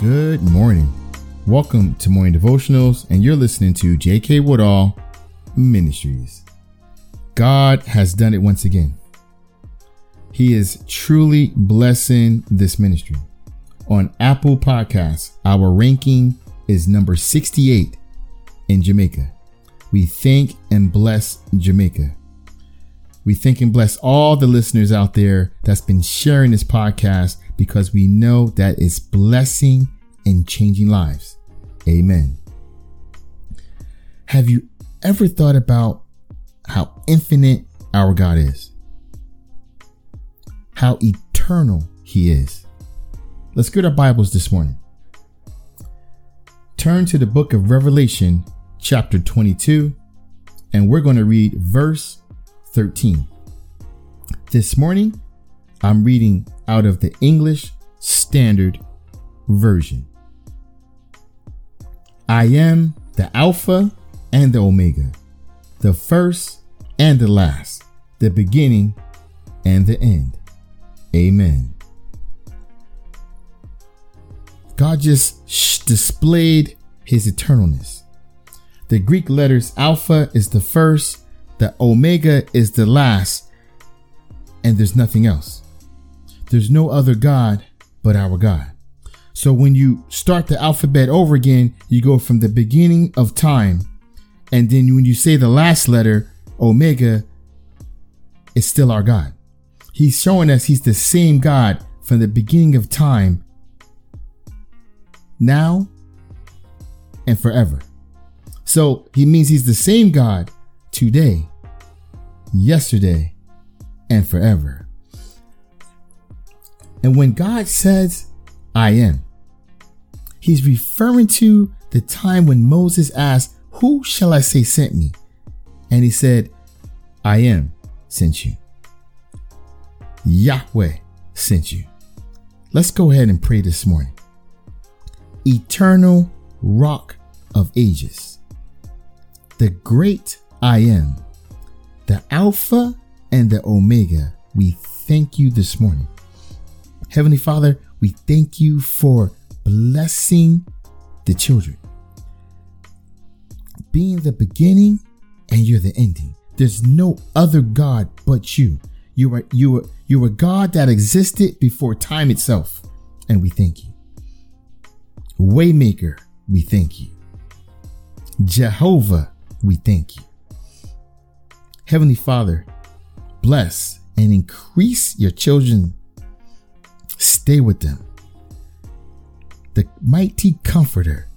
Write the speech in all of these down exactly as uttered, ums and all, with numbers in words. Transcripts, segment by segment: Good morning. Welcome to Morning Devotionals, and you're listening to J K Woodall Ministries. God has done it once again. He is truly blessing this ministry. On Apple Podcasts, our ranking is number sixty-eight in Jamaica. We thank and bless Jamaica. We thank and bless all the listeners out there that's been sharing this podcast, because we know that it's blessing and changing lives. Amen. Have you ever thought about how infinite our God is? How eternal He is? Let's get our Bibles this morning. Turn to the book of Revelation, chapter twenty-two, and we're going to read verse thirteen. This morning, I'm reading out of the English Standard Version. I am the Alpha and the Omega, the first and the last, the beginning and the end. Amen. God just sh- displayed His eternalness. The Greek letters Alpha is the first, the Omega is the last, and there's nothing else. There's no other God but our God. So when you start the alphabet over again, you go from the beginning of time. And then when you say the last letter, Omega, it's still our God. He's showing us He's the same God from the beginning of time, now, and forever. So He means He's the same God today, yesterday, and forever. And when God says, I am, He's referring to the time when Moses asked, who shall I say sent me? And He said, I am sent you. Yahweh sent you. Let's go ahead and pray this morning. Eternal Rock of Ages, the great I am, the Alpha and the Omega, we thank you this morning. Heavenly Father, we thank you for blessing the children. Being the beginning and you're the ending. There's no other God but you. You are, you are, you are God that existed before time itself. And we thank you. Waymaker, we thank you. Jehovah, we thank you. Heavenly Father, bless and increase your children. Stay with them. The mighty Comforter,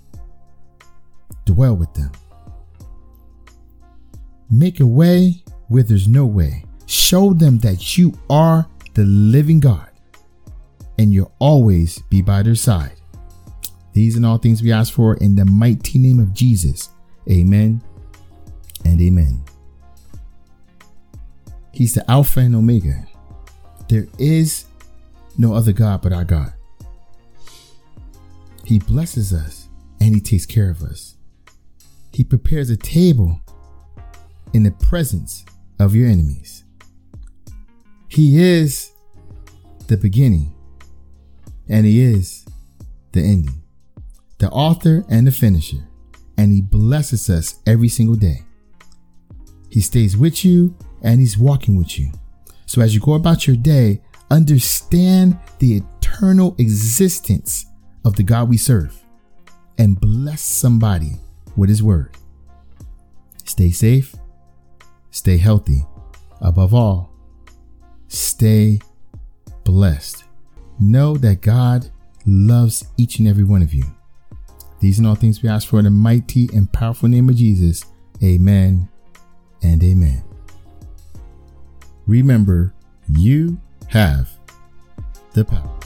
dwell with them. Make a way where there's no way. Show them that you are the living God, and you'll always be by their side. These and all things we ask for in the mighty name of Jesus. Amen and amen. He's the Alpha and Omega. There is no other God but our God. He blesses us and He takes care of us. He prepares a table in the presence of your enemies. He is the beginning and He is the ending, the author and the finisher, and He blesses us every single day. He stays with you and He's walking with you. So as you go about your day, understand the eternal existence of the God we serve and bless somebody with His word. Stay safe, stay healthy, above all, stay blessed. Know that God loves each and every one of you. These and all things we ask for in the mighty and powerful name of Jesus. Amen and amen. Remember, you have the power.